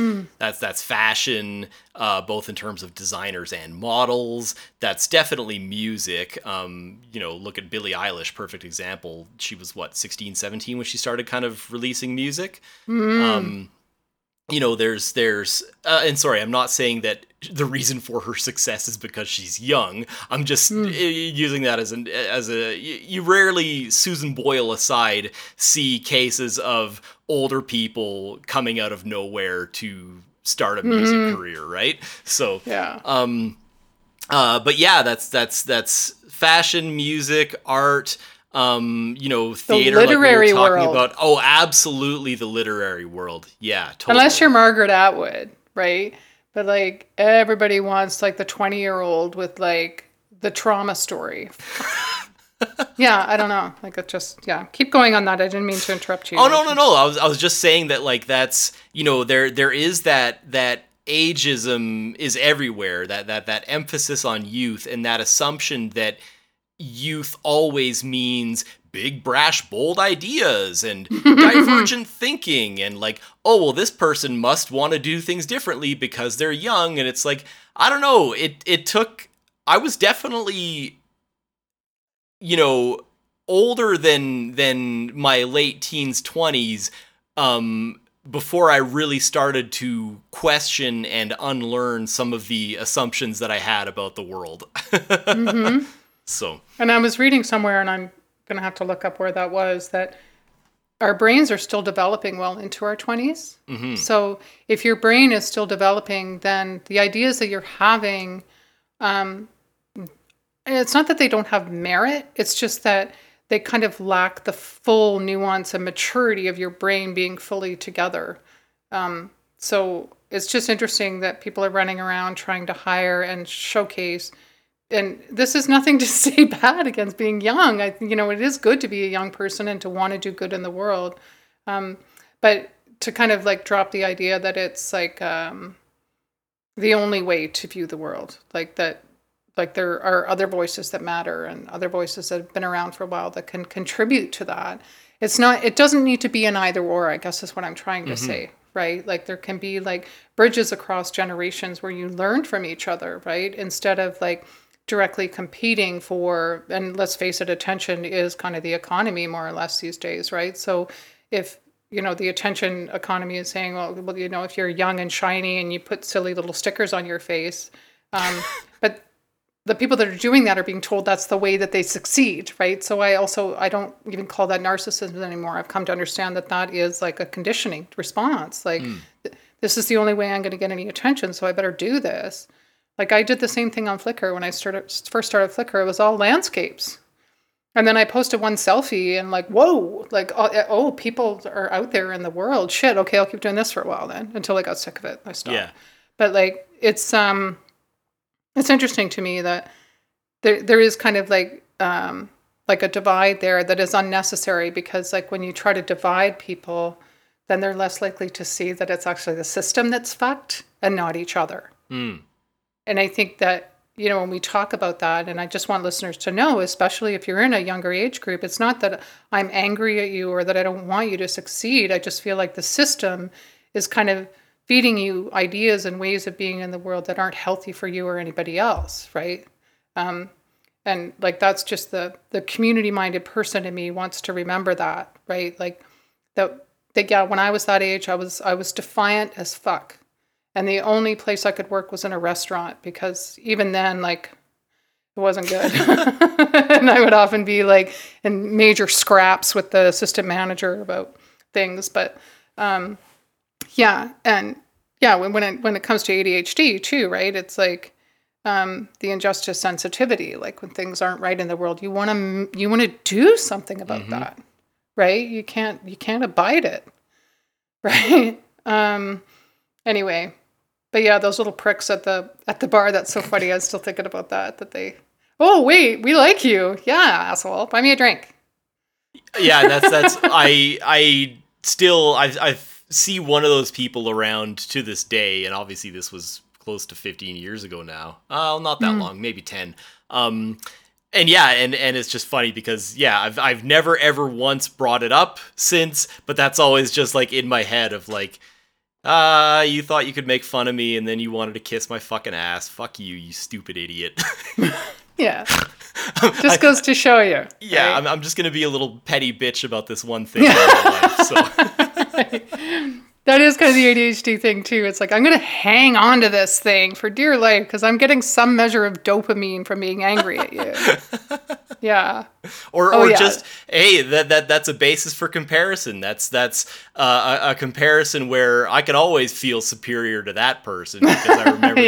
That's fashion, both in terms of designers and models. That's definitely music. Look at Billie Eilish, perfect example. She was 16, 17 when she started kind of releasing music. And sorry, I'm not saying that the reason for her success is because she's young. I'm just using that as a, you rarely, Susan Boyle aside, see cases of older people coming out of nowhere to start a music career. Right. So, yeah. That's fashion, music, art, theater, the literary like we were talking world. About. Oh, absolutely. The literary world. Yeah. Totally. Unless you're Margaret Atwood, right? But, like, everybody wants, like, the 20-year-old with, like, the trauma story. Yeah, I don't know. Like, it just, yeah. Keep going on that. I didn't mean to interrupt you. Oh, no. I was just saying that, like, that's, there is that ageism is everywhere, that emphasis on youth and that assumption that youth always means big, brash, bold ideas and divergent thinking and like, oh, well, this person must want to do things differently because they're young. And it's like, I don't know. I was definitely, older than my late teens, 20s, before I really started to question and unlearn some of the assumptions that I had about the world. Mm-hmm. So, and I was reading somewhere, and I'm going to have to look up where that was, that our brains are still developing well into our 20s. Mm-hmm. So if your brain is still developing, then the ideas that you're having, it's not that they don't have merit. It's just that they kind of lack the full nuance and maturity of your brain being fully together. So it's just interesting that people are running around trying to hire and showcase. And this is nothing to say bad against being young. It is good to be a young person and to want to do good in the world. But to kind of like drop the idea that it's like the only way to view the world, like that, like there are other voices that matter and other voices that have been around for a while that can contribute to that. It doesn't need to be an either or, I guess is what I'm trying to say. Right? Like there can be like bridges across generations where you learn from each other, right? Instead of like, directly competing for, and let's face it, attention is kind of the economy more or less these days, right? So if, the attention economy is saying, well, if you're young and shiny and you put silly little stickers on your face, but the people that are doing that are being told that's the way that they succeed, right? So I don't even call that narcissism anymore. I've come to understand that is like a conditioning response. Like, this is the only way I'm going to get any attention, so I better do this. Like I did the same thing on Flickr when I first started Flickr. It was all landscapes. And then I posted one selfie and like, whoa, like, oh, people are out there in the world. Shit. Okay. I'll keep doing this for a while then until I got sick of it. I stopped. Yeah. But like, it's interesting to me that there is kind of like a divide there that is unnecessary because like when you try to divide people, then they're less likely to see that it's actually the system that's fucked and not each other. Mm. And I think that, when we talk about that, and I just want listeners to know, especially if you're in a younger age group, it's not that I'm angry at you or that I don't want you to succeed. I just feel like the system is kind of feeding you ideas and ways of being in the world that aren't healthy for you or anybody else, right? And like, that's just the community-minded person in me wants to remember that, right? Like that yeah, when I was that age, I was defiant as fuck. And the only place I could work was in a restaurant because even then, like, It wasn't good. And I would often be like in major scraps with the assistant manager about things. But when it comes to ADHD too, right? It's like the injustice sensitivity, like when things aren't right in the world, you want to do something about mm-hmm. that, right? You can't abide it, right? Anyway. But yeah, those little pricks at the bar, that's so funny. I was still thinking about that they, oh, wait, we like you. Yeah, asshole. Buy me a drink. Yeah, that's I see one of those people around to this day. And obviously this was close to 15 years ago now. Not that long, maybe 10. And yeah, and it's just funny because, yeah, I've never ever once brought it up since. But that's always just like in my head of like, you thought you could make fun of me and then you wanted to kiss my fucking ass. Fuck you, you stupid idiot. Yeah. Just goes to show you. Yeah, right? I'm just going to be a little petty bitch about this one thing in my life. So. That is kind of the ADHD thing too. It's like, I'm going to hang on to this thing for dear life because I'm getting some measure of dopamine from being angry at you. Yeah. Or just, hey, that's a basis for comparison. That's a comparison where I could always feel superior to that person because I remember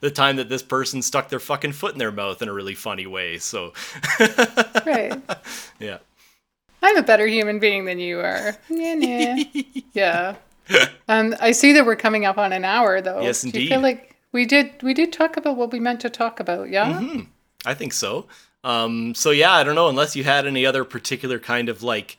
the time that this person stuck their fucking foot in their mouth in a really funny way. So. Right. Yeah. I'm a better human being than you are. Yeah. Yeah. I see that we're coming up on an hour, though. Yes, indeed. Do you feel like we did talk about what we meant to talk about? Yeah. Mm-hmm. I think so. So yeah, I don't know. Unless you had any other particular kind of like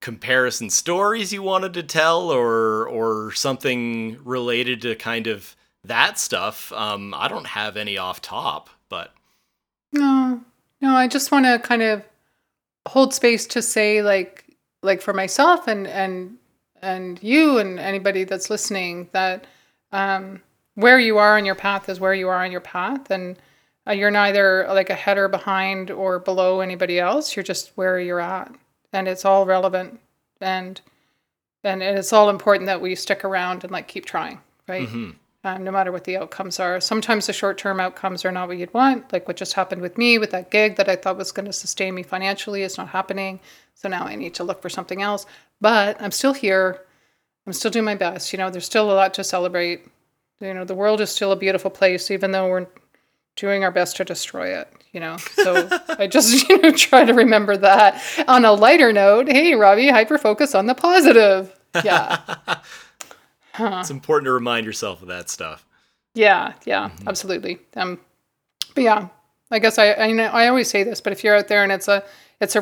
comparison stories you wanted to tell, or something related to kind of that stuff. I don't have any off top, but no. I just want to kind of hold space to say like for myself and you and anybody that's listening that where you are on your path is where you are on your path, and you're neither like ahead or behind or below anybody else. You're just where you're at, and it's all relevant, and it's all important that we stick around and like keep trying, right? Mm-hmm. No matter what the outcomes are. Sometimes the short-term outcomes are not what you'd want, like what just happened with me with that gig that I thought was going to sustain me financially. It's not happening. So now I need to look for something else. But I'm still here. I'm still doing my best. You know, there's still a lot to celebrate. You know, the world is still a beautiful place, even though we're doing our best to destroy it, you know. So I just, you know, try to remember that. On a lighter note, hey, Robbie, hyper-focus on the positive. Yeah. Huh. It's important to remind yourself of that stuff. Yeah, mm-hmm. Absolutely. But yeah, I guess I always say this, but if you're out there and it's a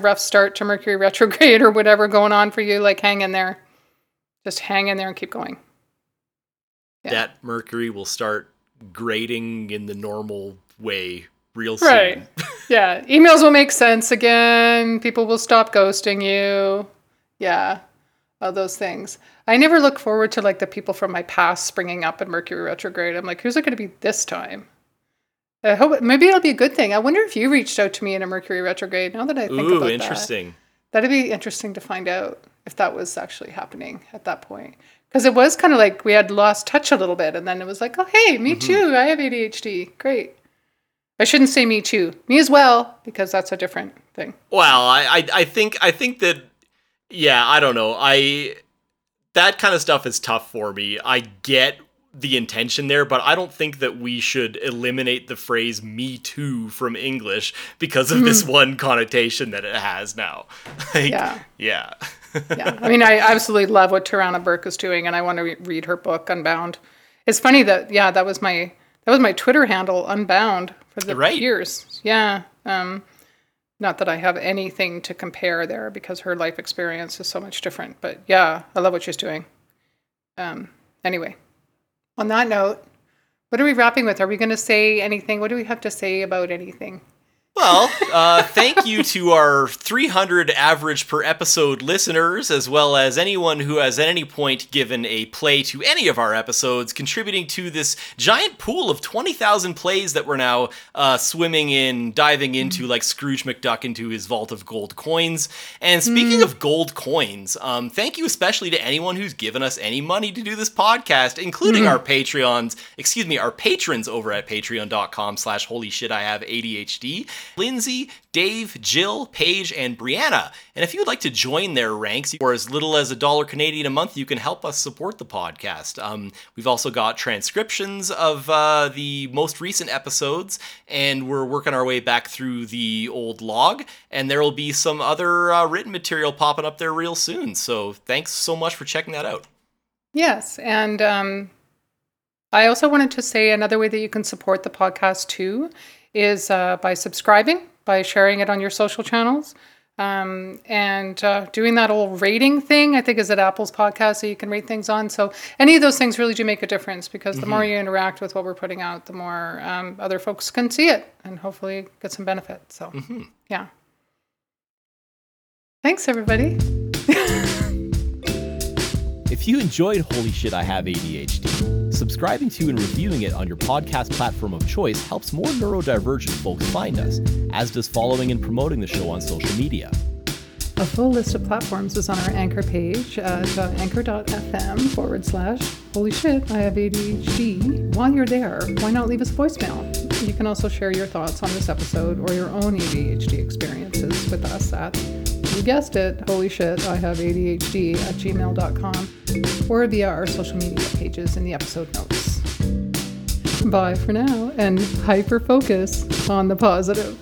rough start to Mercury retrograde or whatever going on for you, like hang in there, just hang in there and keep going. Yeah. That Mercury will start grading in the normal way real soon. Right. Yeah. Emails will make sense again. People will stop ghosting you. Yeah. All those things. I never look forward to like the people from my past springing up in Mercury retrograde. I'm like, who's it going to be this time? I hope maybe it'll be a good thing. I wonder if you reached out to me in a Mercury retrograde. Now that I think about that. Ooh, interesting. That'd be interesting to find out if that was actually happening at that point. Because it was kind of like we had lost touch a little bit. And then it was like, oh, hey, me too. I have ADHD. Great. I shouldn't say me too. Me as well, because that's a different thing. Well, I think that, yeah, I don't know. That kind of stuff is tough for me. I get the intention there, but I don't think that we should eliminate the phrase "me too" from English because of this one connotation that it has now. Like, yeah. Yeah. I mean, I absolutely love what Tarana Burke is doing, and I want to read her book Unbound. It's funny that that was my Twitter handle, Unbound, for the years. Yeah. Not that I have anything to compare there because her life experience is so much different. But yeah, I love what she's doing. Anyway, on that note, what are we wrapping with? Are we going to say anything? What do we have to say about anything? Well, thank you to our 300 average per episode listeners, as well as anyone who has at any point given a play to any of our episodes, contributing to this giant pool of 20,000 plays that we're now swimming in, diving into like Scrooge McDuck into his vault of gold coins. And speaking of gold coins, thank you especially to anyone who's given us any money to do this podcast, including our patrons over at patreon.com/holyshitihaveadhd. Lindsay, Dave, Jill, Paige, and Brianna. And if you would like to join their ranks, for as little as $1 Canadian a month, you can help us support the podcast. We've also got transcriptions of the most recent episodes, and we're working our way back through the old log, and there will be some other written material popping up there real soon. So thanks so much for checking that out. Yes, and I also wanted to say another way that you can support the podcast too is by subscribing, by sharing it on your social channels, and doing that old rating thing, I think is at Apple's podcast, so you can rate things on. So any of those things really do make a difference, because the more you interact with what we're putting out, the more other folks can see it and hopefully get some benefit. So yeah. Thanks, everybody. If you enjoyed Holy Shit, I Have ADHD, subscribing to and reviewing it on your podcast platform of choice helps more neurodivergent folks find us, as does following and promoting the show on social media. A full list of platforms is on our Anchor page at anchor.fm/holyshitihaveadhd. While you're there, why not leave us a voicemail? You can also share your thoughts on this episode or your own ADHD experiences with us at, you guessed it, holyshitihaveadhd@gmail.com, or via our social media pages in the episode notes. Bye for now, and hyper focus on the positive.